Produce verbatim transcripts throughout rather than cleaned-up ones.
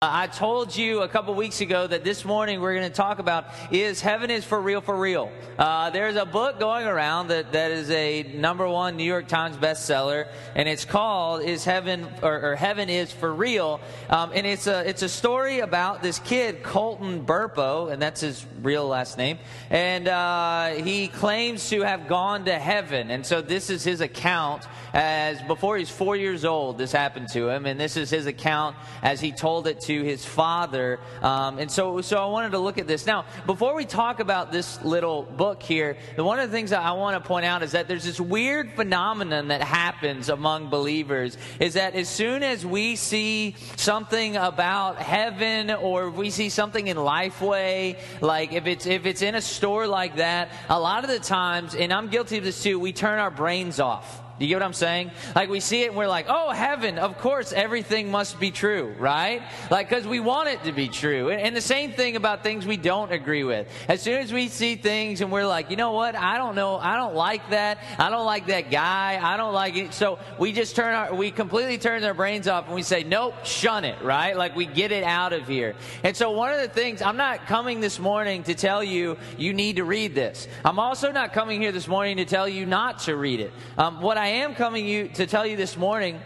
I told you a couple weeks ago that this morning we're going to talk about is Heaven Is for Real, for real. Uh, there's a book going around that, that is a number one New York Times bestseller, and it's called Is Heaven or, or Heaven Is for Real, um, and it's a it's a story about this kid Colton Burpo, and that's his real last name, and uh, he claims to have gone to heaven, and so this is his account as before he's four years old. This happened to him, and this is his account as he told it to to his father, um, and so so I wanted to look at this. Now, before we talk about this little book here, the one of the things that I want to point out is that there's this weird phenomenon that happens among believers, is that as soon as we see something about heaven, or we see something in Lifeway, like if it's if it's in a store like that, a lot of the times, and I'm guilty of this too, we turn our brains off. Do you get what I'm saying? Like, we see it and we're like, oh, heaven, of course, everything must be true, right? Like, because we want it to be true. And, and the same thing about things we don't agree with. As soon as we see things and we're like, you know what? I don't know. I don't like that. I don't like that guy. I don't like it. So we just turn our, we completely turn their brains off and we say, nope, shun it, right? Like, we get it out of here. And so one of the things, I'm not coming this morning to tell you, you need to read this. I'm also not coming here this morning to tell you not to read it. Um, what I I am coming you to tell you this morning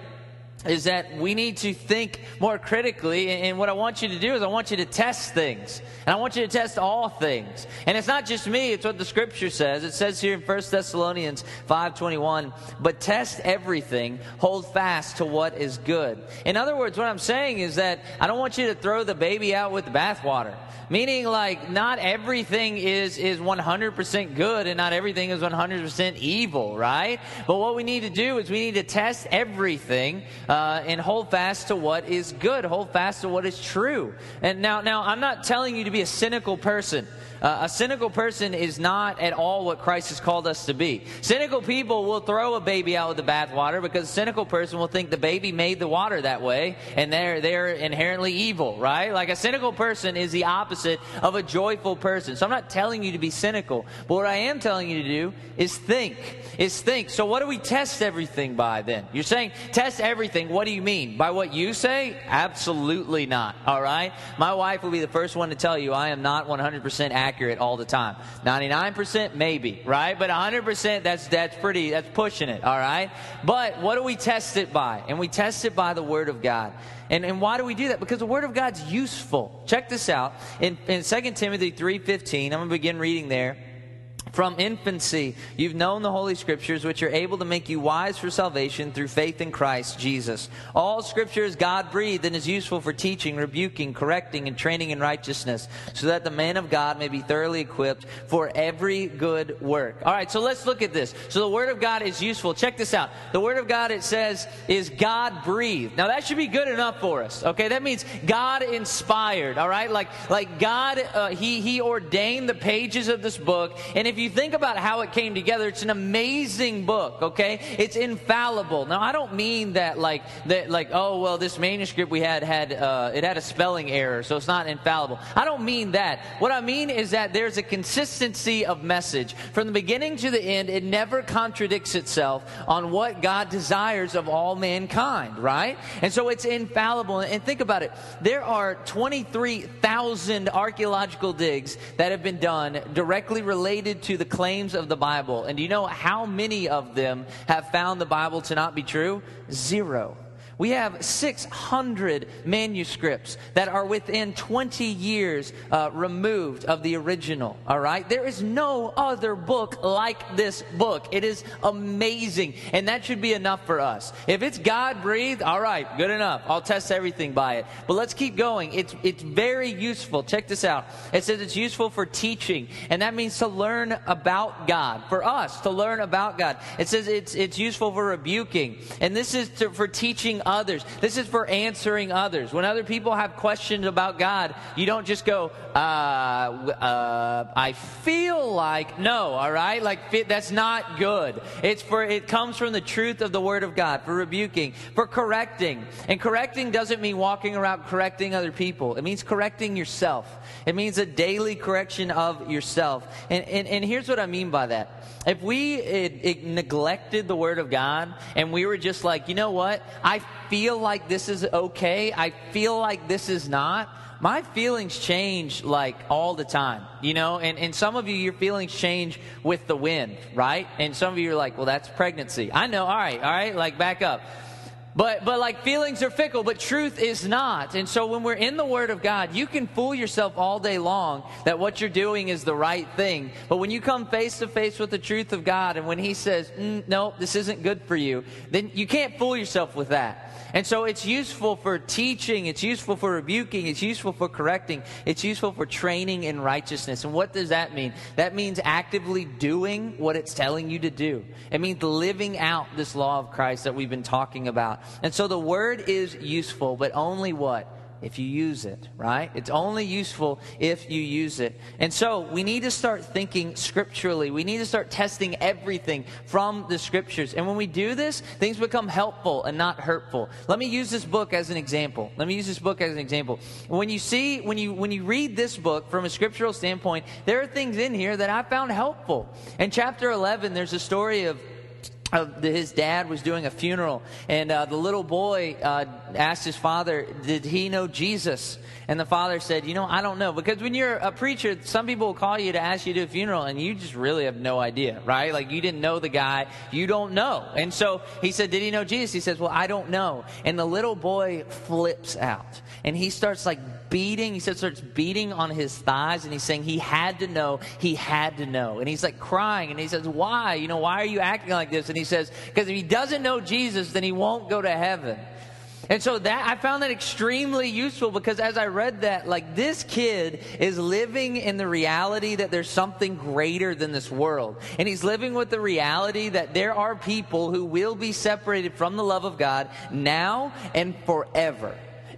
is that we need to think more critically, and what I want you to do is I want you to test things, and I want you to test all things. And it's not just me, it's what the scripture says. It says here in First Thessalonians five twenty-one, but test everything, hold fast to what is good. In other words, what I'm saying is that I don't want you to throw the baby out with the bathwater, meaning like not everything is is one hundred percent good and not everything is one hundred percent evil, right? But what we need to do is we need to test everything, Uh, and hold fast to what is good. Hold fast to what is true. And now, now I'm not telling you to be a cynical person. Uh, a cynical person is not at all what Christ has called us to be. Cynical people will throw a baby out with the bathwater because a cynical person will think the baby made the water that way, and they're, they're inherently evil, right? Like, a cynical person is the opposite of a joyful person. So I'm not telling you to be cynical, but what I am telling you to do is think, is think. So what do we test everything by then? You're saying test everything. What do you mean? By what you say? Absolutely not, all right? My wife will be the first one to tell you I am not one hundred percent accurate. Accurate all the time. ninety-nine percent maybe, right? But one hundred percent, that's that's pretty, that's pushing it, all right? But what do we test it by? And we test it by the Word of God. And, and why do we do that? Because the Word of God's useful. Check this out. In, in Second Timothy three fifteen, I'm going to begin reading there. From infancy, you've known the Holy Scriptures, which are able to make you wise for salvation through faith in Christ Jesus. All Scripture is God-breathed and is useful for teaching, rebuking, correcting, and training in righteousness, so that the man of God may be thoroughly equipped for every good work. All right, so let's look at this. So the Word of God is useful. Check this out. The Word of God, it says, is God-breathed. Now, that should be good enough for us, okay? That means God-inspired, all right? Like, like God, uh, he, he ordained the pages of this book, and if you think about how it came together, it's an amazing book, okay? It's infallible. Now, I don't mean that like that like oh well, this manuscript we had had uh, it had a spelling error, so it's not infallible. I don't mean that. What I mean is that there's a consistency of message from the beginning to the end. It never contradicts itself on what God desires of all mankind, right? And so it's infallible. And think about it. There are twenty-three thousand archaeological digs that have been done directly related to the claims of the Bible. And do you know how many of them have found the Bible to not be true? Zero. We have six hundred manuscripts that are within twenty years uh, removed of the original, all right? There is no other book like this book. It is amazing, and that should be enough for us. If it's God-breathed, all right, good enough. I'll test everything by it. But let's keep going. It's, it's very useful. Check this out. It says it's useful for teaching, and that means to learn about God, for us to learn about God. It says it's, it's useful for rebuking, and this is to, for teaching others. This is for answering others. When other people have questions about God, you don't just go, uh, uh, I feel like, no, all right? Like, that's not good. It's for, it comes from the truth of the Word of God, for rebuking, for correcting. And correcting doesn't mean walking around correcting other people. It means correcting yourself. It means a daily correction of yourself. And, and, and here's what I mean by that. If we it, it neglected the Word of God and we were just like, you know what? I feel like this is okay, I feel like this is not, my feelings change like all the time, you know, and, and some of you, your feelings change with the wind, right? And some of you are like, well, that's pregnancy. I know, all right, all right, like back up. But but like feelings are fickle, but truth is not. And so when we're in the Word of God, you can fool yourself all day long that what you're doing is the right thing. But when you come face to face with the truth of God, and when He says, mm, no, this isn't good for you, then you can't fool yourself with that. And so it's useful for teaching, it's useful for rebuking, it's useful for correcting, it's useful for training in righteousness. And what does that mean? That means actively doing what it's telling you to do. It means living out this law of Christ that we've been talking about. And so the Word is useful, but only what? If you use it, right? It's only useful if you use it. And so we need to start thinking scripturally. We need to start testing everything from the scriptures. And when we do this, things become helpful and not hurtful. Let me use this book as an example. Let me use this book as an example. When you see, when you, when you read this book from a scriptural standpoint, there are things in here that I found helpful. In chapter eleven, there's a story of Uh, his dad was doing a funeral, and uh, the little boy uh, asked his father, did he know Jesus? And the father said, you know, I don't know. Because when you're a preacher, some people will call you to ask you to do a funeral, and you just really have no idea, right? Like, you didn't know the guy. You don't know. And so he said, did he know Jesus? He says, well, I don't know. And the little boy flips out, and he starts, like, beating. He starts beating on his thighs, and he's saying, he had to know. He had to know. And he's, like, crying, and he says, why? You know, why are you acting like this? And he says, because if he doesn't know Jesus, then he won't go to heaven. And so that I found that extremely useful, because as I read that, like, this kid is living in the reality that there's something greater than this world. And he's living with the reality that there are people who will be separated from the love of God now and forever.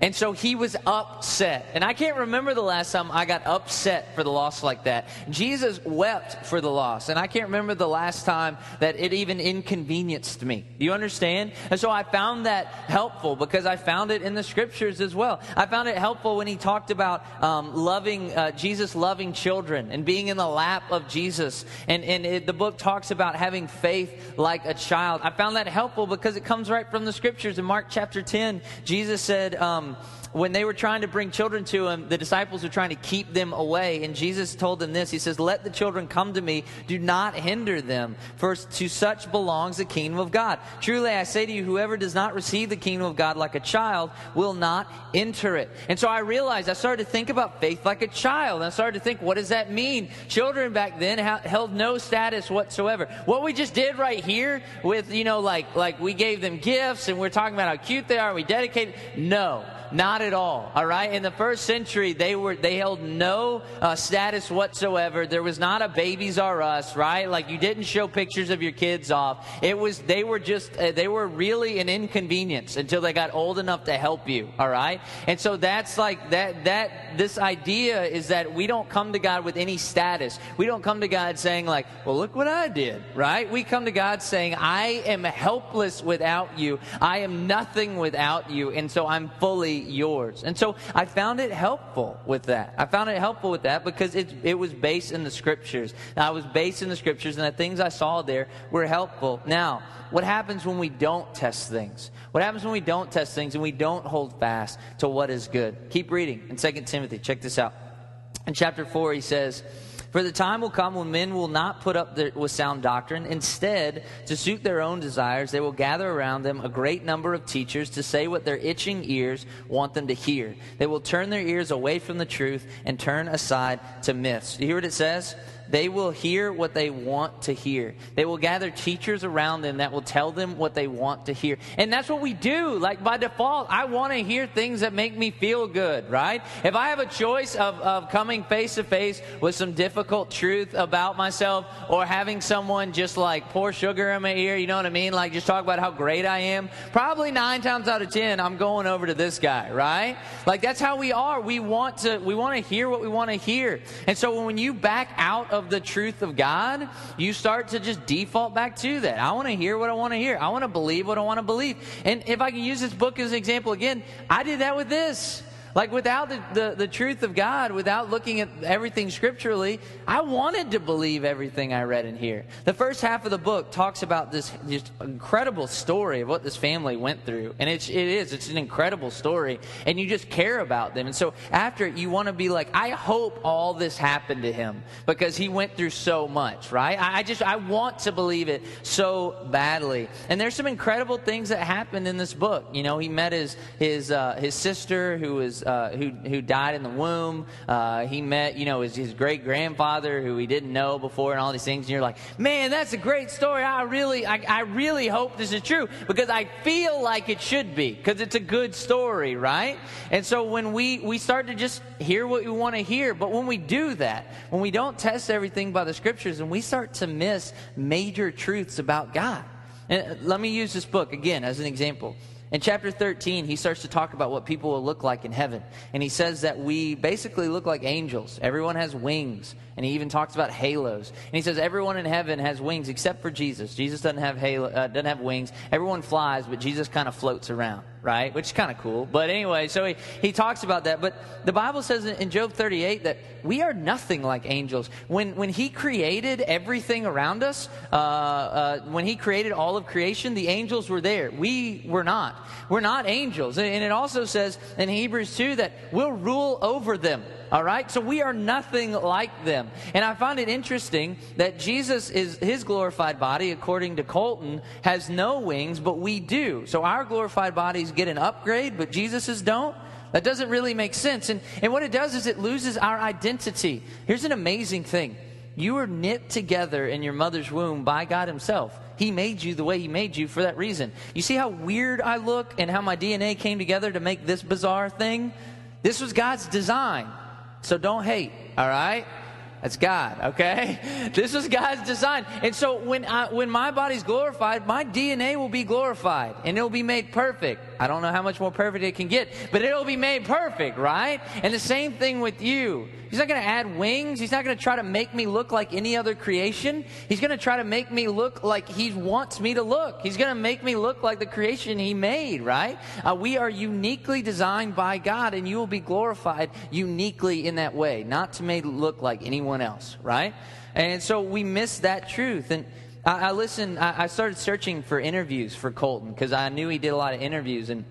And so he was upset. And I can't remember the last time I got upset for the loss like that. Jesus wept for the loss. And I can't remember the last time that it even inconvenienced me. You understand? And so I found that helpful, because I found it in the scriptures as well. I found it helpful when he talked about um, loving, uh, Jesus loving children and being in the lap of Jesus. And, and it, the book talks about having faith like a child. I found that helpful because it comes right from the scriptures. In Mark chapter ten, Jesus said, um, when they were trying to bring children to him, the disciples were trying to keep them away. And Jesus told them this. He says, let the children come to me. Do not hinder them. For to such belongs the kingdom of God. Truly, I say to you, whoever does not receive the kingdom of God like a child will not enter it. And so I realized, I started to think about faith like a child. And I started to think, what does that mean? Children back then held no status whatsoever. What we just did right here with, you know, like, like we gave them gifts and we're talking about how cute they are. We dedicated. No. Not at all, all right? In the first century, they were they held no uh, status whatsoever. There was not a Babies R Us, right? Like, you didn't show pictures of your kids off. It was, they were just, uh, they were really an inconvenience until they got old enough to help you, all right? And so that's like, that, that, this idea is that we don't come to God with any status. We don't come to God saying like, well, look what I did, right? We come to God saying, I am helpless without you. I am nothing without you, and so I'm fully yours. And so I found it helpful with that. I found it helpful with that because it, it was based in the scriptures. Now, I was based in the scriptures, and the things I saw there were helpful. Now, what happens when we don't test things? What happens when we don't test things and we don't hold fast to what is good? Keep reading in Second Timothy. Check this out. In chapter four, he says, for the time will come when men will not put up their, with sound doctrine. Instead, to suit their own desires, they will gather around them a great number of teachers to say what their itching ears want them to hear. They will turn their ears away from the truth and turn aside to myths. You hear what it says? They will hear what they want to hear. They will gather teachers around them that will tell them what they want to hear. And that's what we do. Like, by default, I want to hear things that make me feel good, right? If I have a choice of, of coming face-to-face with some difficult truth about myself or having someone just, like, pour sugar in my ear, you know what I mean? Like, just talk about how great I am. Probably nine times out of ten, I'm going over to this guy, right? Like, that's how we are. We want to, we want to hear what we want to hear. And so when you back out of the truth of God, you start to just default back to that. I want to hear what I want to hear. I want to believe what I want to believe. And if I can use this book as an example again, I did that with this. Like without the, the, the truth of God, without looking at everything scripturally, I wanted to believe everything I read in here. The first half of the book talks about this just incredible story of what this family went through. And it's, it is. It's an incredible story. And you just care about them. And so after it, you want to be like, I hope all this happened to him because he went through so much, right? I, I just, I want to believe it so badly. And there's some incredible things that happened in this book. You know, he met his, his, uh, his sister who was, uh, who, who died in the womb. Uh, he met, you know, his, his great grandfather who he didn't know before and all these things. And you're like, man, that's a great story. I really, I, I really hope this is true because I feel like it should be because it's a good story, right? And so when we, we start to just hear what we want to hear, but when we do that, when we don't test everything by the scriptures and we start to miss major truths about God. And let me use this book again as an example. In chapter thirteen, he starts to talk about what people will look like in heaven. And he says that we basically look like angels. Everyone has wings. And he even talks about halos. And he says everyone in heaven has wings except for Jesus. Jesus doesn't have halo, uh, doesn't have wings. Everyone flies, but Jesus kind of floats around, right? Which is kind of cool. But anyway, so he, he talks about that. But the Bible says in Job thirty-eight that we are nothing like angels. When, when he created everything around us, uh, uh, when he created all of creation, the angels were there. We were not. We're not angels. And it also says in Hebrews two that we'll rule over them. All right, so we are nothing like them. And I find it interesting that Jesus is, his glorified body, according to Colton, has no wings, but we do. So our glorified bodies get an upgrade, but Jesus's don't. That doesn't really make sense. And, and what it does is it loses our identity. Here's an amazing thing. You were knit together in your mother's womb by God himself. He made you the way he made you for that reason. You see how weird I look and how my D N A came together to make this bizarre thing? This was God's design. So don't hate, all right? That's God, okay? This is God's design. And so when I, when my body's glorified, my D N A will be glorified, and it'll be made perfect. I don't know how much more perfect it can get, but it'll be made perfect, right? And the same thing with you. He's not going to add wings. He's not going to try to make me look like any other creation. He's going to try to make me look like he wants me to look. He's going to make me look like the creation he made, right? Uh, we are uniquely designed by God, and you will be glorified uniquely in that way, not to make look like anyone else, right? And so we miss that truth. And I, I listened, I, I started searching for interviews for Colton because I knew he did a lot of interviews, and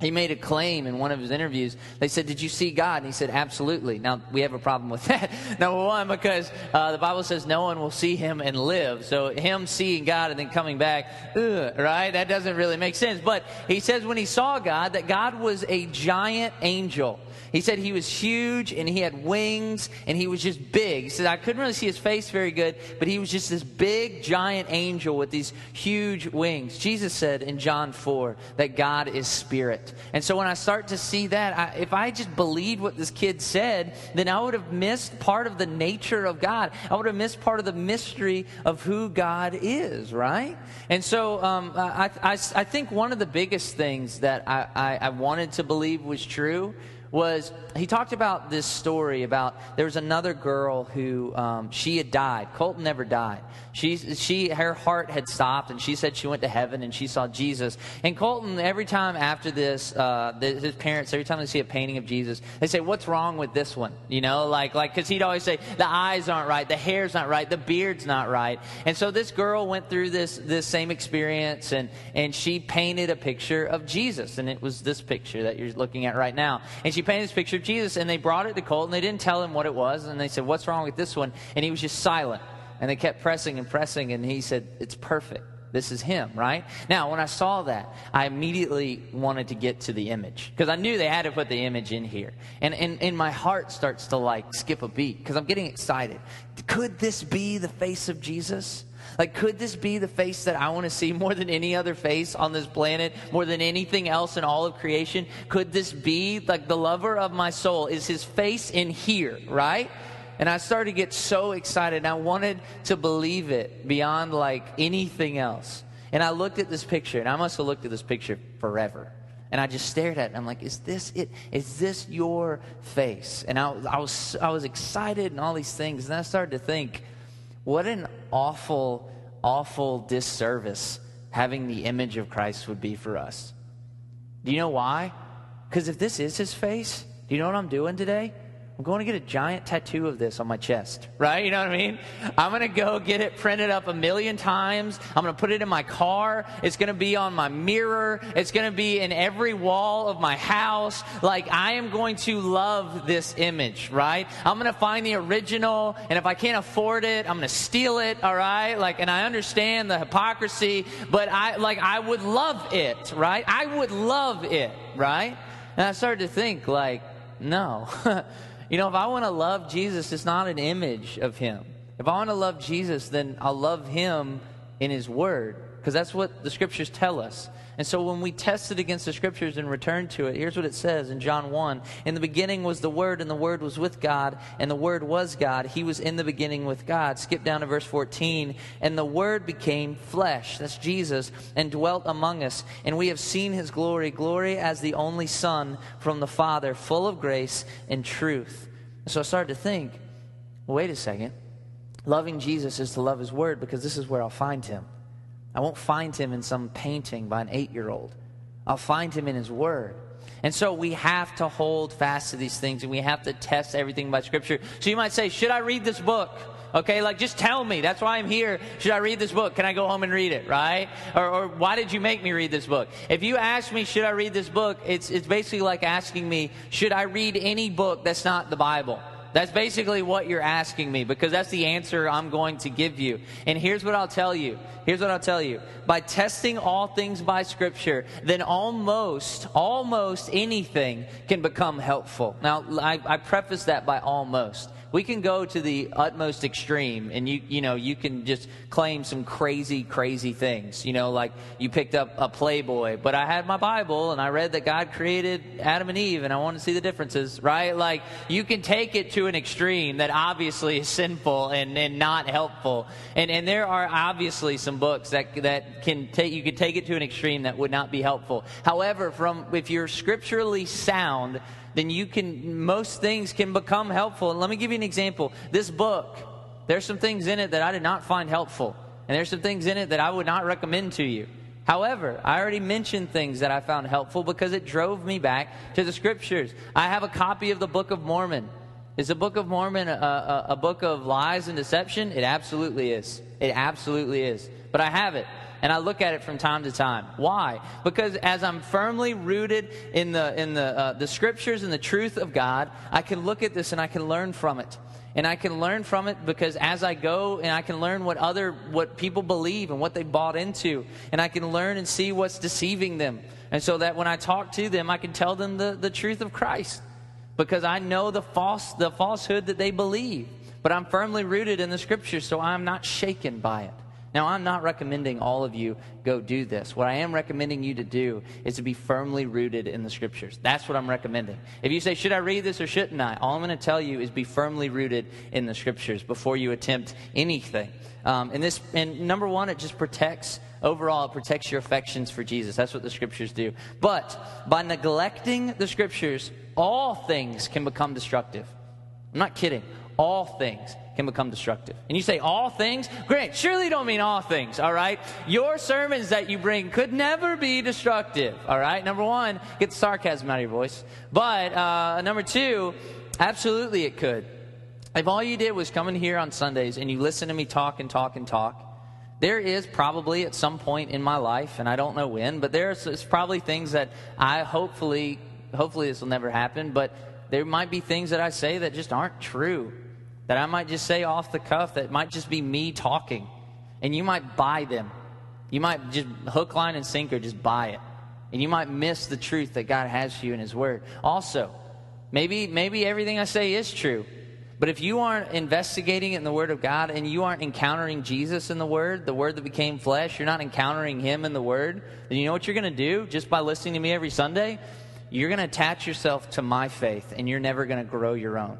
he made a claim in one of his interviews. They said, did you see God? And he said, absolutely. Now, we have a problem with that. Number one, because uh, the Bible says no one will see him and live. So him seeing God and then coming back, ugh, right? That doesn't really make sense. But he says when he saw God, that God was a giant angel. He said he was huge and he had wings and he was just big. He said, I couldn't really see his face very good, but he was just this big, giant angel with these huge wings. Jesus said in John four that God is spirit. And so when I start to see that, I, if I just believed what this kid said, then I would have missed part of the nature of God. I would have missed part of the mystery of who God is, right? And so um, I, I, I think one of the biggest things that I, I, I wanted to believe was true was he talked about this story about there was another girl who um, she had died. Colton never died. She, she, her heart had stopped, and she said she went to heaven and she saw Jesus. And Colton, every time after this, uh, the, his parents, every time they see a painting of Jesus, they say, "What's wrong with this one?" You know, like like because he'd always say, "The eyes aren't right, the hair's not right, the beard's not right." And so this girl went through this this same experience, and and she painted a picture of Jesus, and it was this picture that you're looking at right now, and she She painted this picture of Jesus, and they brought it to Colton. They didn't tell him what it was, and they said, "What's wrong with this one?" And he was just silent. And they kept pressing and pressing, and he said, "It's perfect. This is him," right? Now, when I saw that, I immediately wanted to get to the image because I knew they had to put the image in here. And and, and my heart starts to like skip a beat because I'm getting excited. Could this be the face of Jesus? Like, could this be the face that I want to see more than any other face on this planet, more than anything else in all of creation? Could this be, like, the lover of my soul? Is his face in here, right? And I started to get so excited, and I wanted to believe it beyond, like, anything else. And I looked at this picture, and I must have looked at this picture forever. And I just stared at it, and I'm like, is this it? Is this your face? And I, I was, I was excited and all these things, and I started to think, what an awful, awful disservice having the image of Christ would be for us. Do you know why? Because if this is his face, Do you know what I'm doing today? I'm going to get a giant tattoo of this on my chest, right? You know what I mean? I'm going to go get it printed up a million times. I'm going to put it in my car. It's going to be on my mirror. It's going to be in every wall of my house. Like, I am going to love this image, right? I'm going to find the original, and if I can't afford it, I'm going to steal it, all right? Like, and I understand the hypocrisy, but I, like, I would love it, right? I would love it, right? And I started to think, like, no. You know, if I want to love Jesus, it's not an image of him. If I want to love Jesus, then I'll love him in his word, because that's what the scriptures tell us. And so when we test it against the scriptures and return to it, here's what it says in John one. In the beginning was the Word, and the Word was with God, and the Word was God. He was in the beginning with God. Skip down to verse fourteen. And the Word became flesh, that's Jesus, and dwelt among us. And we have seen his glory, glory as the only Son from the Father, full of grace and truth. And so I started to think, well, wait a second. Loving Jesus is to love his Word, because this is where I'll find him. I won't find him in some painting by an eight-year-old. I'll find him in his word. And so we have to hold fast to these things, and we have to test everything by scripture. So you might say, should I read this book? Okay, like, just tell me. That's why I'm here. Should I read this book? Can I go home and read it, right? Or, or why did you make me read this book? If you ask me, should I read this book, it's, it's basically like asking me, should I read any book that's not the Bible? That's basically what you're asking me, because that's the answer I'm going to give you. And here's what I'll tell you. Here's what I'll tell you. By testing all things by Scripture, then almost, almost anything can become helpful. Now, I, I preface that by almost. We can go to the utmost extreme, and you you know, you can just claim some crazy, crazy things. You know, like, you picked up a Playboy, but I had my Bible, and I read that God created Adam and Eve, and I wanted to see the differences, right? Like, you can take it to an extreme that obviously is sinful and, and not helpful. And and there are obviously some books that that can take you can take it to an extreme that would not be helpful. However, from if you're scripturally sound, then you can, most things can become helpful. And let me give you an example. This book, there's some things in it that I did not find helpful. And there's some things in it that I would not recommend to you. However, I already mentioned things that I found helpful because it drove me back to the scriptures. I have a copy of the Book of Mormon. Is the Book of Mormon a, a, a book of lies and deception? It absolutely is. It absolutely is. But I have it. And I look at it from time to time. Why? Because as I'm firmly rooted in the in the uh, the scriptures and the truth of God, I can look at this and I can learn from it. And I can learn from it because as I go, and I can learn what other what people believe and what they bought into. And I can learn and see what's deceiving them. And so that when I talk to them, I can tell them the, the truth of Christ. Because I know the false the falsehood that they believe. But I'm firmly rooted in the scriptures, so I'm not shaken by it. Now, I'm not recommending all of you go do this. What I am recommending you to do is to be firmly rooted in the scriptures. That's what I'm recommending. If you say, should I read this or shouldn't I? All I'm going to tell you is be firmly rooted in the scriptures before you attempt anything. Um, and this, and number one, it just protects, overall, it protects your affections for Jesus. That's what the scriptures do. But by neglecting the scriptures, all things can become destructive. I'm not kidding. All things can become destructive. And you say, all things? Great, surely you don't mean all things, all right? Your sermons that you bring could never be destructive, all right? Number one, get the sarcasm out of your voice. But uh, number two, absolutely it could. If all you did was come in here on Sundays and you listen to me talk and talk and talk, there is probably at some point in my life, and I don't know when, but there's probably things that I hopefully, hopefully this will never happen, but there might be things that I say that just aren't true. That I might just say off the cuff, that might just be me talking. And you might buy them. You might just hook, line, and sinker, just buy it. And you might miss the truth that God has for you in his word. Also, maybe, maybe everything I say is true. But if you aren't investigating it in the word of God, and you aren't encountering Jesus in the word, the word that became flesh, you're not encountering him in the word, then you know what you're going to do just by listening to me every Sunday? You're going to attach yourself to my faith, and you're never going to grow your own.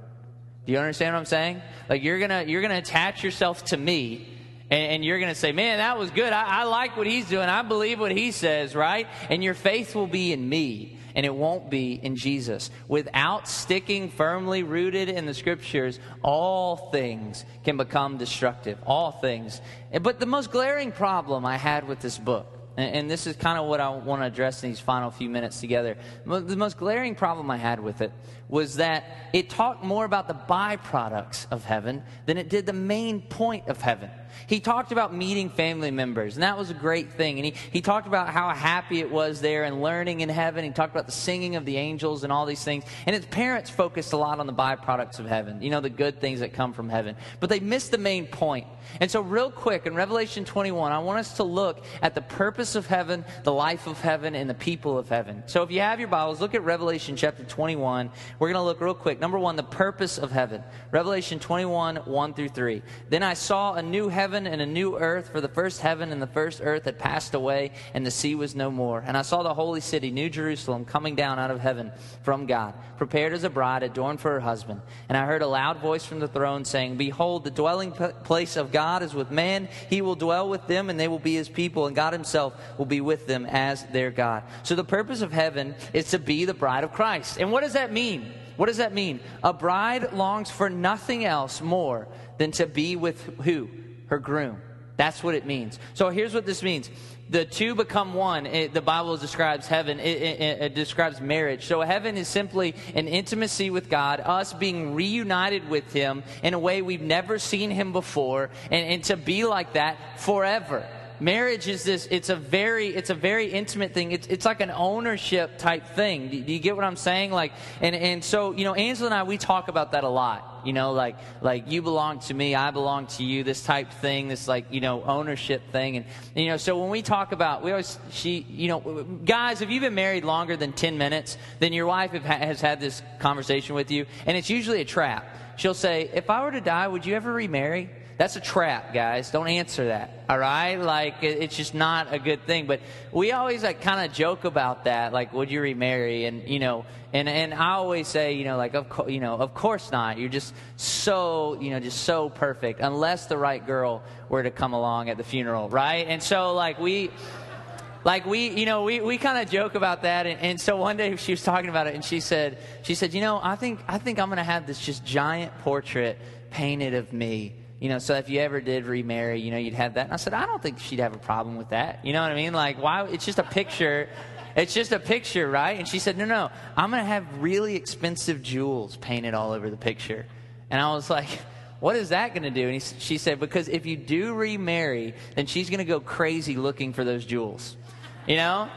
Do you understand what I'm saying? Like, you're gonna you're gonna attach yourself to me, and, and you're gonna say, "Man, that was good. I, I like what he's doing. I believe what he says, right?" And your faith will be in me, and it won't be in Jesus. Without sticking firmly rooted in the scriptures, all things can become destructive. All things. But the most glaring problem I had with this book, And, and this is kind of what I want to address in these final few minutes together. The most glaring problem I had with it was that it talked more about the byproducts of heaven than it did the main point of heaven. He talked about meeting family members, and that was a great thing. And he, he talked about how happy it was there and learning in heaven. He talked about the singing of the angels and all these things. And his parents focused a lot on the byproducts of heaven, you know, the good things that come from heaven. But they missed the main point. And so real quick, in Revelation twenty-one, I want us to look at the purpose of heaven, the life of heaven, and the people of heaven. So if you have your Bibles, look at Revelation chapter twenty-one. We're going to look real quick. Number one, the purpose of heaven. Revelation twenty-one, one through three. Then I saw a new heaven and a new earth, for the first heaven and the first earth had passed away, and the sea was no more. And I saw the holy city, New Jerusalem, coming down out of heaven from God, prepared as a bride, adorned for her husband. And I heard a loud voice from the throne saying, "Behold, the dwelling place of God is with man. He will dwell with them, and they will be his people, and God himself will be with them as their God." So the purpose of heaven is to be the bride of Christ. And what does that mean? What does that mean? A bride longs for nothing else more than to be with who? Her groom. That's what it means. So here's what this means. The two become one. It, the Bible describes heaven. It, it, it describes marriage. So heaven is simply an intimacy with God, us being reunited with him in a way we've never seen him before, and, and to be like that forever. Marriage is this, it's a very, it's a very intimate thing. It's, it's like an ownership type thing. Do, do you get what I'm saying? Like, and, and so, you know, Angela and I, we talk about that a lot. You know, like, like you belong to me, I belong to you, this type thing, this like, you know, ownership thing. And, and you know, so when we talk about, we always, she, you know, guys, if you've been married longer than ten minutes, then your wife have, has had this conversation with you. And it's usually a trap. She'll say, "If I were to die, would you ever remarry?" That's a trap, guys. Don't answer that, all right? Like, it's just not a good thing. But we always, like, kind of joke about that, like, would you remarry? And, you know, and, and I always say, you know, like, of co- you know, of course not. You're just so, you know, just so perfect, unless the right girl were to come along at the funeral, right? And so, like, we... Like, we, you know, we, we kind of joke about that. And, and so one day she was talking about it, and she said, she said, you know, I think, I think I'm going to have this just giant portrait painted of me. You know, so if you ever did remarry, you know, you'd have that. And I said, I don't think she'd have a problem with that. You know what I mean? Like, why? It's just a picture. It's just a picture, right? And she said, no, no, I'm going to have really expensive jewels painted all over the picture. And I was like, what is that going to do? And he, she said, because if you do remarry, then she's going to go crazy looking for those jewels, you know?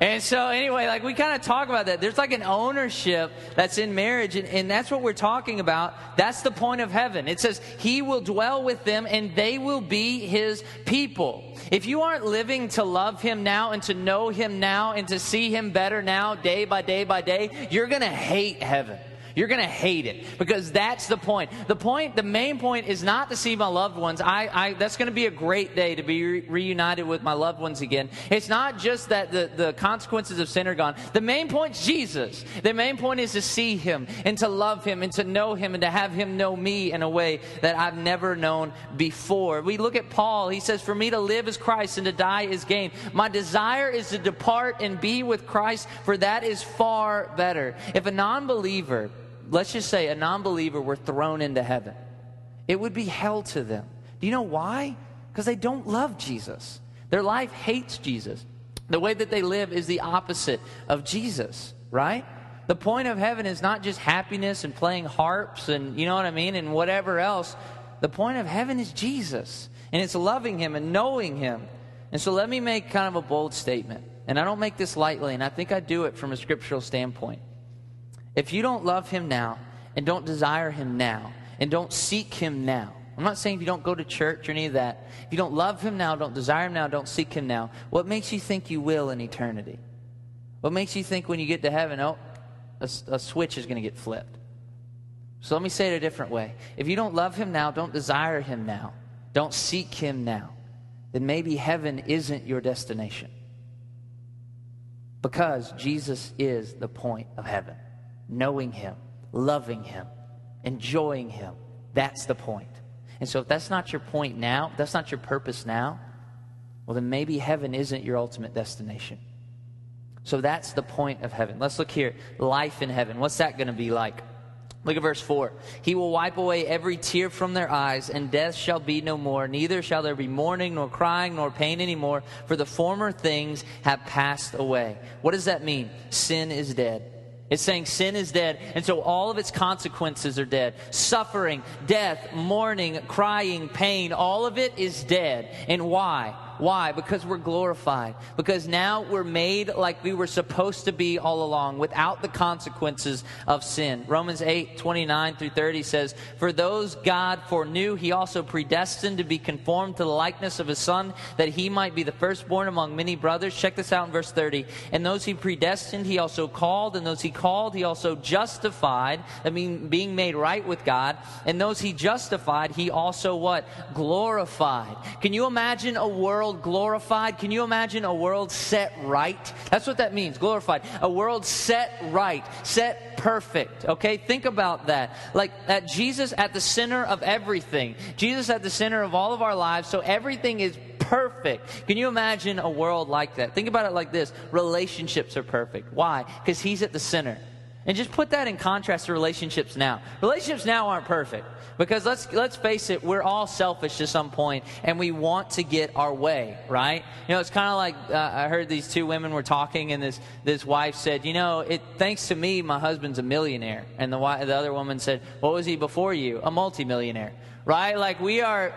And so anyway, like we kind of talk about that. There's like an ownership that's in marriage, and, and that's what we're talking about. That's the point of heaven. It says he will dwell with them and they will be his people. If you aren't living to love him now and to know him now and to see him better now, day by day by day, you're going to hate heaven. You're going to hate it, because that's the point. The point, the main point is not to see my loved ones. I, I that's going to be a great day to be re- reunited with my loved ones again. It's not just that the, the consequences of sin are gone. The main point is Jesus. The main point is to see him and to love him and to know him and to have him know me in a way that I've never known before. We look at Paul. He says, for me to live is Christ and to die is gain. My desire is to depart and be with Christ, for that is far better. If a non-believer... Let's just say a non-believer were thrown into heaven, it would be hell to them. Do you know why? Because they don't love Jesus. Their life hates Jesus. The way that they live is the opposite of Jesus, right? The point of heaven is not just happiness and playing harps and you know what I mean and whatever else. The point of heaven is Jesus, and it's loving him and knowing him. And so let me make kind of a bold statement, and I don't make this lightly, and I think I do it from a scriptural standpoint. If you don't love him now and don't desire him now and don't seek him now, I'm not saying if you don't go to church or any of that. If you don't love him now, don't desire him now, don't seek him now, what makes you think you will in eternity? What makes you think when you get to heaven, oh, a, a switch is going to get flipped? So let me say it a different way. If you don't love him now, don't desire him now, don't seek him now, then maybe heaven isn't your destination, because Jesus is the point of heaven. Knowing him, loving him, enjoying him. That's the point. And so if that's not your point now, if that's not your purpose now, well, then maybe heaven isn't your ultimate destination. So that's the point of heaven. Let's look here. Life in heaven. What's that going to be like? Look at verse four. He will wipe away every tear from their eyes, and death shall be no more. Neither shall there be mourning, nor crying, nor pain anymore, for the former things have passed away. What does that mean? Sin is dead. It's saying sin is dead, and so all of its consequences are dead. Suffering, death, mourning, crying, pain, all of it is dead. And why? Why? Because we're glorified. Because now we're made like we were supposed to be all along, without the consequences of sin. Romans eight, twenty-nine through thirty says, "For those God foreknew, he also predestined to be conformed to the likeness of his Son, that he might be the firstborn among many brothers." Check this out in verse thirty. "And those he predestined, he also called. And those he called, he also justified." I mean, being made right with God. "And those he justified, he also" what? "Glorified." Can you imagine a world glorified? Can you imagine a world set right? That's what that means, glorified. A world set right, set perfect, okay? Think about that. Like, at Jesus at the center of everything. Jesus at the center of all of our lives, so everything is perfect. Can you imagine a world like that? Think about it like this. Relationships are perfect. Why? Because he's at the center. And just put that in contrast to relationships now. Relationships now aren't perfect. Because let's let's face it, we're all selfish to some point, and we want to get our way, right? You know, it's kind of like uh, I heard these two women were talking, and this this wife said, "You know, it thanks to me, my husband's a millionaire." And the the other woman said, "What was he before you? A multimillionaire," right? Like we are.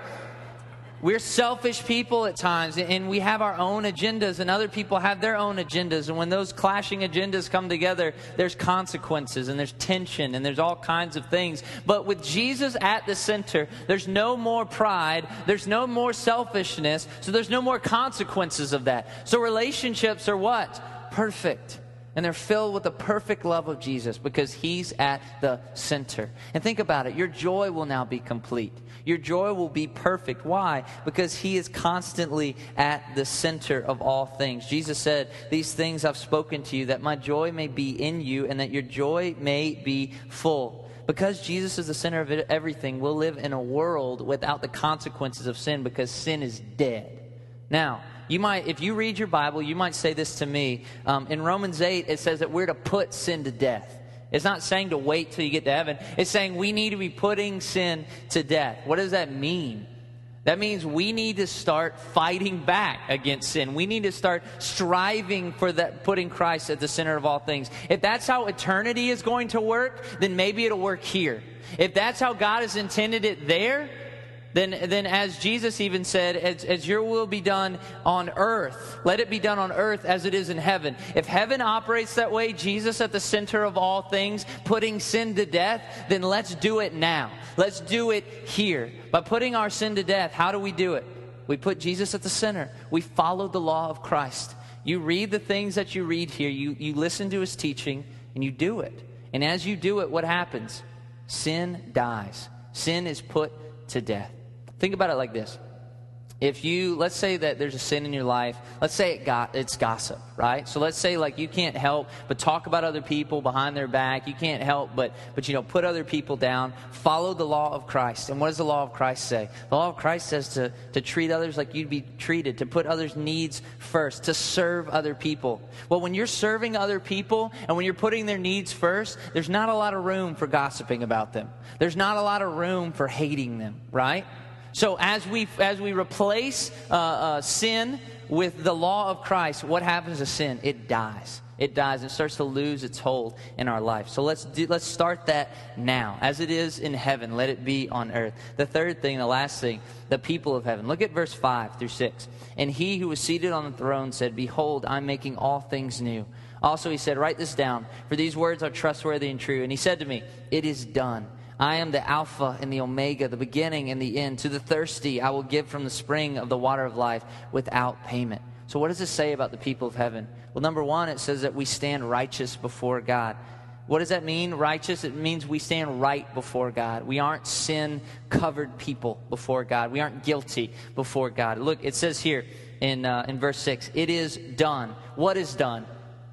We're selfish people at times, and we have our own agendas, and other people have their own agendas. And when those clashing agendas come together, there's consequences, and there's tension, and there's all kinds of things. But with Jesus at the center, there's no more pride, there's no more selfishness, so there's no more consequences of that. So relationships are what? Perfect. And they're filled with the perfect love of Jesus because he's at the center. And think about it. Your joy will now be complete. Your joy will be perfect. Why? Because he is constantly at the center of all things. Jesus said, "These things I've spoken to you, that my joy may be in you and that your joy may be full." Because Jesus is the center of everything, we'll live in a world without the consequences of sin because sin is dead. Now, you might, if you read your Bible, you might say this to me. Um, in Romans eight, it says that we're to put sin to death. It's not saying to wait till you get to heaven. It's saying we need to be putting sin to death. What does that mean? That means we need to start fighting back against sin. We need to start striving for that, putting Christ at the center of all things. If that's how eternity is going to work, then maybe it'll work here. If that's how God has intended it there, Then, then as Jesus even said, as, as your will be done on earth, let it be done on earth as it is in heaven. If heaven operates that way, Jesus at the center of all things, putting sin to death, then let's do it now. Let's do it here. By putting our sin to death, how do we do it? We put Jesus at the center. We follow the law of Christ. You read the things that you read here. You, you listen to his teaching, and you do it. And as you do it, what happens? Sin dies. Sin is put to death. Think about it like this. If you, let's say that there's a sin in your life. Let's say it got, it's gossip, right? So let's say like you can't help but talk about other people behind their back. You can't help but, but you know, put other people down. Follow the law of Christ. And what does the law of Christ say? The law of Christ says to, to treat others like you'd be treated, to put others' needs first, to serve other people. Well, when you're serving other people and when you're putting their needs first, there's not a lot of room for gossiping about them. There's not a lot of room for hating them, right? So as we as we replace uh, uh, sin with the law of Christ, what happens to sin? It dies. It dies and starts to lose its hold in our life. So let's do, let's start that now. As it is in heaven, let it be on earth. The third thing, the last thing, the people of heaven. Look at verse five through six. "And he who was seated on the throne said, 'Behold, I'm making all things new.' Also he said, 'Write this down, for these words are trustworthy and true.' And he said to me, 'It is done. I am the Alpha and the Omega, the beginning and the end. To the thirsty I will give from the spring of the water of life without payment.'" So what does this say about the people of heaven? Well, number one, it says that we stand righteous before God. What does that mean, righteous? It means we stand right before God. We aren't sin-covered people before God. We aren't guilty before God. Look, it says here in, uh, in verse six, "It is done." What is done?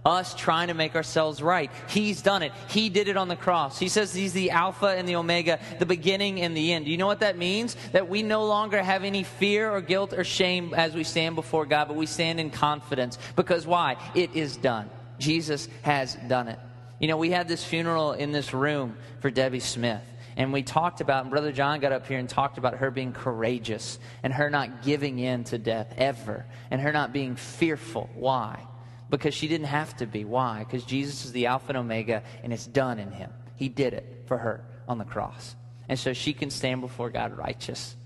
Us trying to make ourselves right. He's done it. He did it on the cross. He says he's the Alpha and the Omega, the beginning and the end. Do you know what that means? That we no longer have any fear or guilt or shame as we stand before God, but we stand in confidence. Because why? It is done. Jesus has done it. You know, we had this funeral in this room for Debbie Smith. And we talked about, and Brother John got up here and talked about her being courageous and her not giving in to death ever. And her not being fearful. Why? Because she didn't have to be. Why? Because Jesus is the Alpha and Omega, and it's done in him. He did it for her on the cross. And so she can stand before God righteous.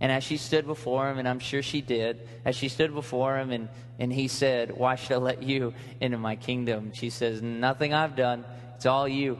And as she stood before him, and I'm sure she did, as she stood before him and, and he said, "Why should I let you into my kingdom?" She says, "Nothing I've done. It's all you.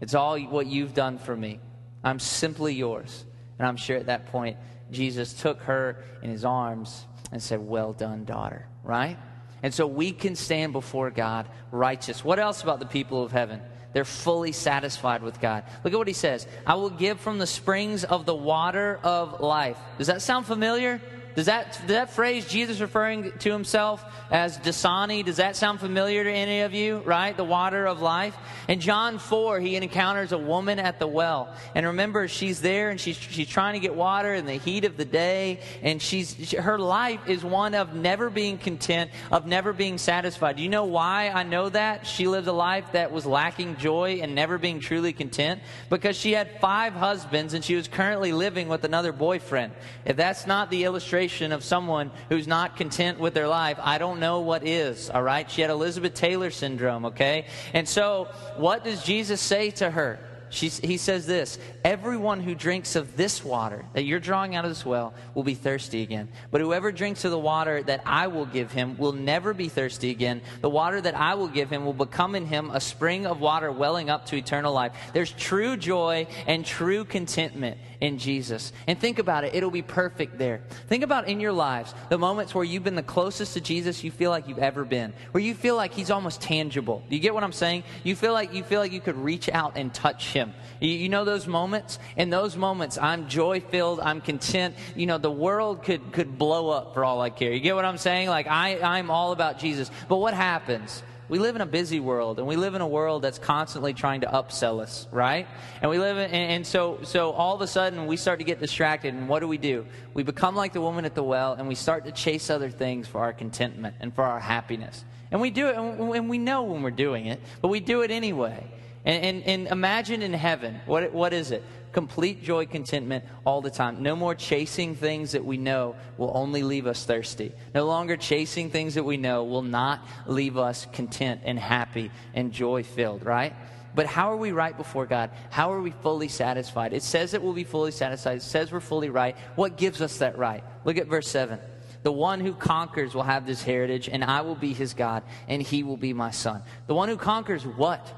It's all what you've done for me. I'm simply yours." And I'm sure at that point, Jesus took her in his arms and said, "Well done, daughter." Right? And so we can stand before God righteous. What else about the people of heaven? They're fully satisfied with God. Look at what he says. "I will give from the springs of the water of life." Does that sound familiar? Does that, does that phrase, Jesus referring to himself as Dasani, does that sound familiar to any of you, right? The water of life. In John four, he encounters a woman at the well. And remember, she's there and she's, she's trying to get water in the heat of the day. And she's, her life is one of never being content, of never being satisfied. Do you know why I know that? She lived a life that was lacking joy and never being truly content. Because she had five husbands and she was currently living with another boyfriend. If that's not the illustration of someone who's not content with their life, I don't know what is, all right? She had Elizabeth Taylor syndrome, okay? And so, what does Jesus say to her? She, he says this, "Everyone who drinks of this water that you're drawing out of this well will be thirsty again. But whoever drinks of the water that I will give him will never be thirsty again. The water that I will give him will become in him a spring of water welling up to eternal life." There's true joy and true contentment in Jesus. And think about it. It'll be perfect there. Think about in your lives, the moments where you've been the closest to Jesus you feel like you've ever been. Where you feel like he's almost tangible. Do you get what I'm saying? You feel like you feel like you could reach out and touch him. You, you know those moments? In those moments, I'm joy-filled. I'm content. You know, the world could, could blow up for all I care. You get what I'm saying? Like, I, I'm all about Jesus. But what happens? We live in a busy world, and we live in a world that's constantly trying to upsell us, right? And we live in, and, and so, so all of a sudden, we start to get distracted, and what do we do? We become like the woman at the well, and we start to chase other things for our contentment and for our happiness. And we do it, and, and we know when we're doing it, but we do it anyway. And, and, and imagine in heaven, what, what is it? Complete joy, contentment all the time. No more chasing things that we know will only leave us thirsty. No longer chasing things that we know will not leave us content and happy and joy-filled, right? But how are we right before God? How are we fully satisfied? It says that we'll be fully satisfied. It says we're fully right. What gives us that right? Look at verse seven. "The one who conquers will have this heritage, and I will be his God, and he will be my son." The one who conquers what?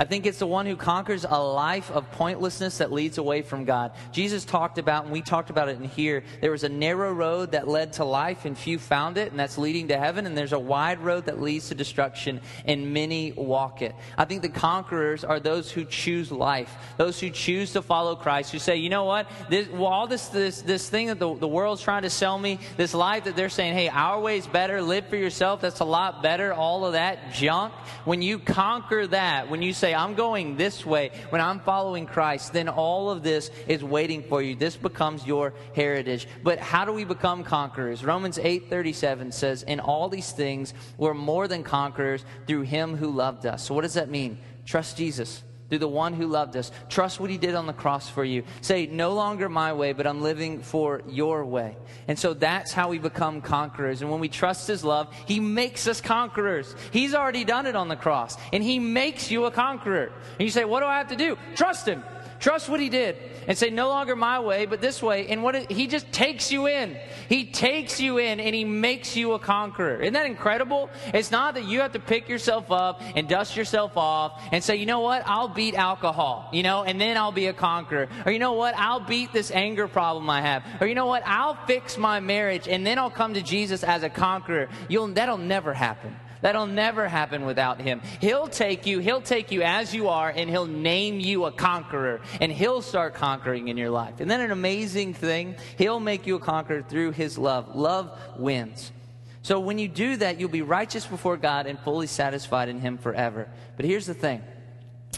I think it's the one who conquers a life of pointlessness that leads away from God. Jesus talked about, and we talked about it in here, there was a narrow road that led to life and few found it, and that's leading to heaven. And there's a wide road that leads to destruction and many walk it. I think the conquerors are those who choose life, those who choose to follow Christ, who say, you know what, this, well, all this, this, this thing that the, the world's trying to sell me, this life that they're saying, hey, our way's better, live for yourself, that's a lot better, all of that junk. When you conquer that, when you say, I'm going this way, when I'm following Christ, then all of this is waiting for you. This becomes your heritage. But how do we become conquerors? Romans eight thirty-seven says, "In all these things we're more than conquerors through him who loved us." So what does that mean? Trust Jesus. Through the one who loved us. Trust what he did on the cross for you. Say, no longer my way, but I'm living for your way. And so that's how we become conquerors. And when we trust his love, he makes us conquerors. He's already done it on the cross. And he makes you a conqueror. And you say, what do I have to do? Trust him. Trust what he did. And say, no longer my way, but this way. And what it, he just takes you in. He takes you in, and he makes you a conqueror. Isn't that incredible? It's not that you have to pick yourself up and dust yourself off and say, you know what? I'll beat alcohol, you know, and then I'll be a conqueror. Or you know what? I'll beat this anger problem I have. Or you know what? I'll fix my marriage, and then I'll come to Jesus as a conqueror. You'll, that'll never happen. That'll never happen without him. He'll take you, he'll take you as you are, and he'll name you a conqueror, and he'll start conquering in your life. And then an amazing thing, he'll make you a conqueror through his love. Love wins. So when you do that, you'll be righteous before God and fully satisfied in him forever. But here's the thing.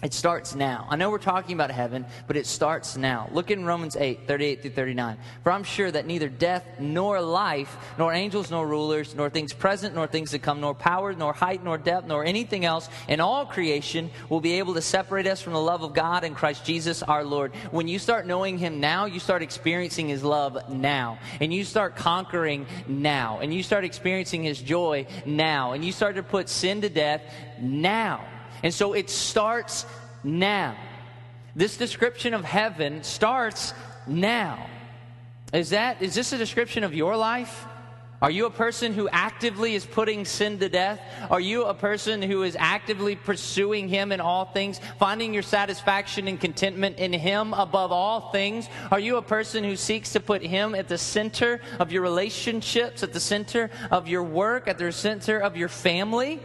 It starts now. I know we're talking about heaven, but it starts now. Look in Romans eight, thirty-eight through thirty-nine. For I'm sure that neither death nor life, nor angels nor rulers, nor things present nor things to come, nor power, nor height, nor depth, nor anything else in all creation will be able to separate us from the love of God in Christ Jesus our Lord. When you start knowing Him now, you start experiencing His love now. And you start conquering now. And you start experiencing His joy now. And you start to put sin to death now. And so it starts now. This description of heaven starts now. Is that, is this a description of your life? Are you a person who actively is putting sin to death? Are you a person who is actively pursuing Him in all things, finding your satisfaction and contentment in Him above all things? Are you a person who seeks to put Him at the center of your relationships, at the center of your work, at the center of your family?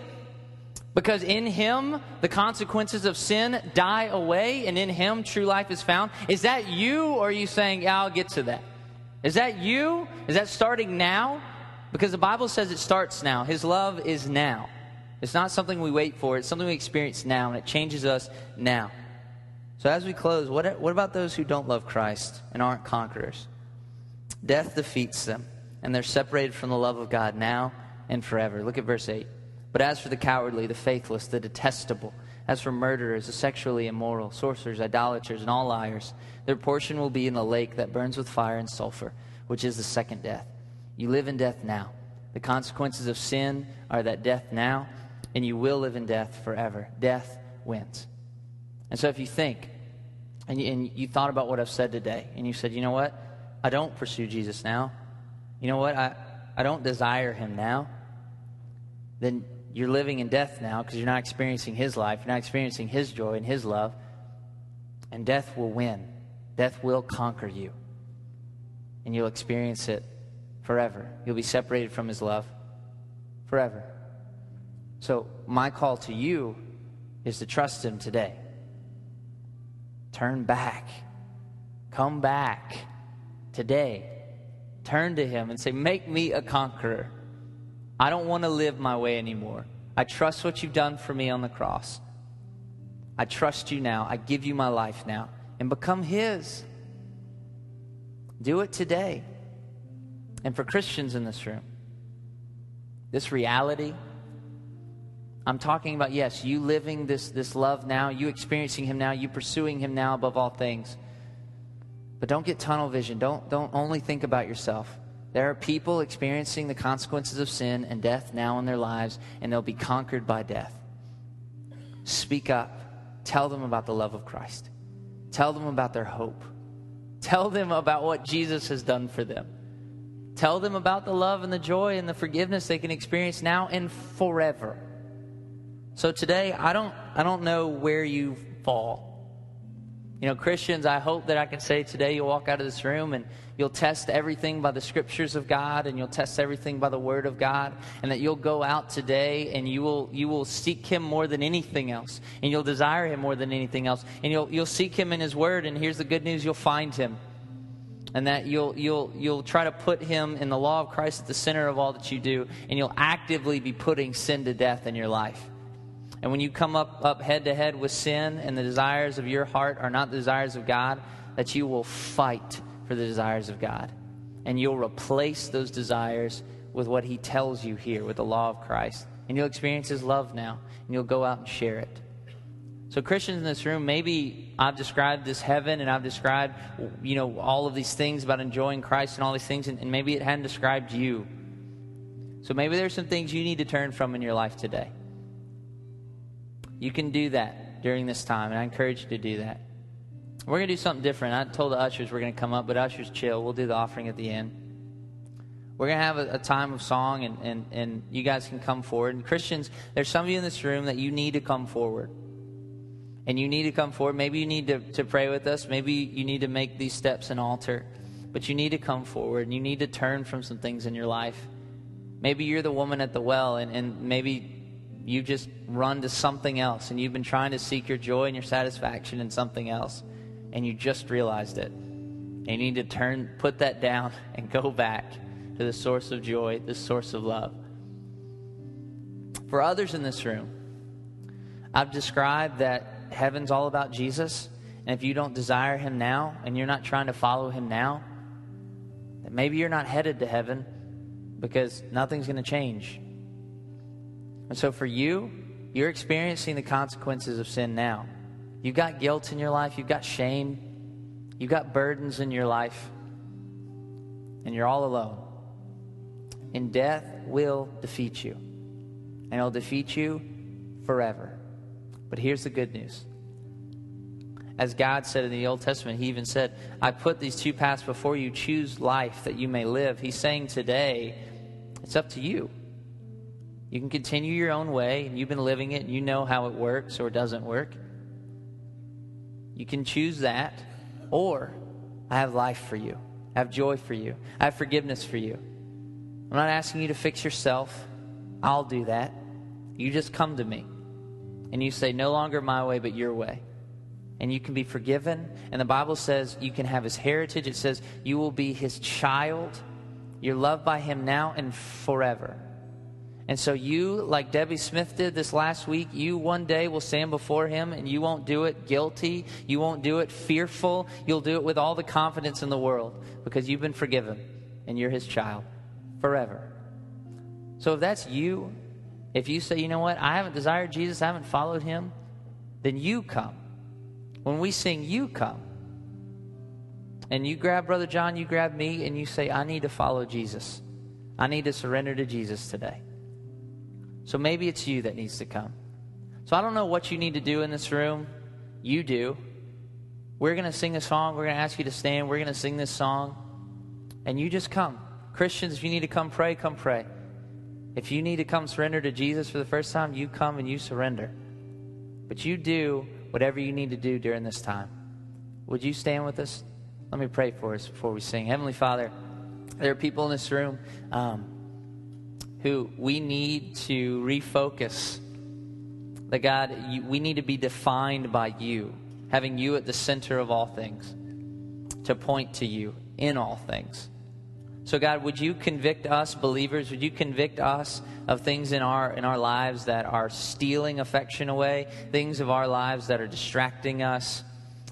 Because in Him, the consequences of sin die away, and in Him, true life is found. Is that you, or are you saying, yeah, I'll get to that? Is that you? Is that starting now? Because the Bible says it starts now. His love is now. It's not something we wait for. It's something we experience now, and it changes us now. So as we close, what, what about those who don't love Christ and aren't conquerors? Death defeats them, and they're separated from the love of God now and forever. Look at verse eight. But as for the cowardly, the faithless, the detestable, as for murderers, the sexually immoral, sorcerers, idolaters, and all liars, their portion will be in the lake that burns with fire and sulfur, which is the second death. You live in death now. The consequences of sin are that death now, and you will live in death forever. Death wins. And so if you think, and you, and you thought about what I've said today, and you said, you know what? I don't pursue Jesus now. You know what? I, I don't desire Him now. Then you're living in death now because you're not experiencing His life. You're not experiencing His joy and His love. And death will win. Death will conquer you. And you'll experience it forever. You'll be separated from His love forever. So my call to you is to trust Him today. Turn back. Come back today. Turn to Him and say, make me a conqueror. I don't want to live my way anymore. I trust what You've done for me on the cross. I trust You now. I give You my life now. And become His. Do it today. And for Christians in this room, this reality, I'm talking about, yes, you living this, this love now, you experiencing Him now, you pursuing Him now above all things. But don't get tunnel vision. Don't, don't only think about yourself. There are people experiencing the consequences of sin and death now in their lives, and they'll be conquered by death. Speak up. Tell them about the love of Christ. Tell them about their hope. Tell them about what Jesus has done for them. Tell them about the love and the joy and the forgiveness they can experience now and forever. So today, I don't, I don't know where you fall. You know, Christians, I hope that I can say today you'll walk out of this room and you'll test everything by the scriptures of God, and you'll test everything by the word of God, and that you'll go out today and you will you will seek Him more than anything else, and you'll desire Him more than anything else, and you'll you'll seek Him in His word, and here's the good news, you'll find Him. And that you'll you'll you'll try to put Him in the law of Christ at the center of all that you do, and you'll actively be putting sin to death in your life. And when you come up, up head to head with sin, and the desires of your heart are not the desires of God, that you will fight for the desires of God. And you'll replace those desires with what He tells you here, with the law of Christ. And you'll experience His love now, and you'll go out and share it. So Christians in this room, maybe I've described this heaven, and I've described, you know, all of these things about enjoying Christ and all these things, and, and maybe it hadn't described you. So maybe there's some things you need to turn from in your life today. You can do that during this time, and I encourage you to do that. We're going to do something different. I told the ushers we're going to come up, but ushers, chill. We'll do the offering at the end. We're going to have a, a time of song, and, and, and you guys can come forward. And Christians, there's some of you in this room that you need to come forward. And you need to come forward. Maybe you need to, to pray with us. Maybe you need to make these steps an altar. But you need to come forward, and you need to turn from some things in your life. Maybe you're the woman at the well, and, and maybe you just run to something else, and you've been trying to seek your joy and your satisfaction in something else, and you just realized it. And you need to turn, put that down, and go back to the source of joy, the source of love. For others in this room, I've described that heaven's all about Jesus, and if you don't desire him now and you're not trying to follow him now, then maybe you're not headed to heaven, because nothing's going to change. And so for you, you're experiencing the consequences of sin now. You've got guilt in your life. You've got shame. You've got burdens in your life. And you're all alone. And death will defeat you. And it'll defeat you forever. But here's the good news. As God said in the Old Testament, he even said, I put these two paths before you. Choose life that you may live. He's saying today, it's up to you. You can continue your own way, and you've been living it, and you know how it works or doesn't work. You can choose that, or I have life for you. I have joy for you. I have forgiveness for you. I'm not asking you to fix yourself. I'll do that. You just come to me, and you say, no longer my way, but your way. And you can be forgiven. And the Bible says you can have his heritage. It says you will be his child. You're loved by him now and forever. And so you, like Debbie Smith did this last week, you one day will stand before him, and you won't do it guilty. You won't do it fearful. You'll do it with all the confidence in the world, because you've been forgiven and you're his child forever. So if that's you, if you say, you know what, I haven't desired Jesus, I haven't followed him, then you come. When we sing, you come. And you grab Brother John, you grab me, and you say, I need to follow Jesus. I need to surrender to Jesus today. So maybe it's you that needs to come. So I don't know what you need to do in this room. You do. We're going to sing a song. We're going to ask you to stand. We're going to sing this song. And you just come. Christians, if you need to come pray, come pray. If you need to come surrender to Jesus for the first time, you come and you surrender. But you do whatever you need to do during this time. Would you stand with us? Let me pray for us before we sing. Heavenly Father, there are people in this room um, who we need to refocus. That God, you, we need to be defined by you, having you at the center of all things, to point to you in all things. So God, would you convict us believers? Would you convict us of things in our in our lives that are stealing affection away? Things of our lives that are distracting us?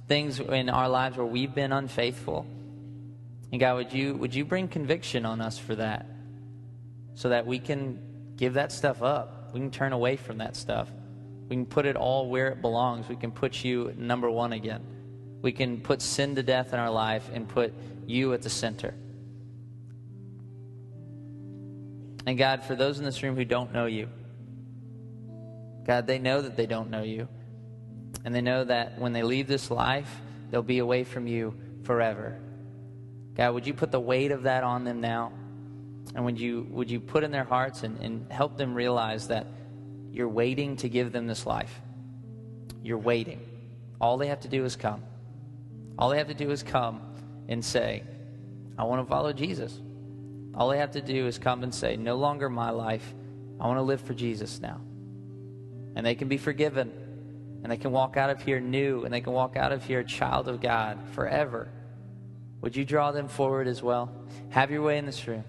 Things in our lives where we've been unfaithful? And God, would you would you bring conviction on us for that? So that we can give that stuff up. We can turn away from that stuff. We can put it all where it belongs. We can put you number one again. We can put sin to death in our life and put you at the center. And God, for those in this room who don't know you, God, they know that they don't know you. And they know that when they leave this life, they'll be away from you forever. God, would you put the weight of that on them now? And would you, would you put in their hearts and, and help them realize that you're waiting to give them this life? You're waiting. All they have to do is come. All they have to do is come and say, I want to follow Jesus. All they have to do is come and say, no longer my life. I want to live for Jesus now. And they can be forgiven. And they can walk out of here new. And they can walk out of here a child of God forever. Would you draw them forward as well? Have your way in this room.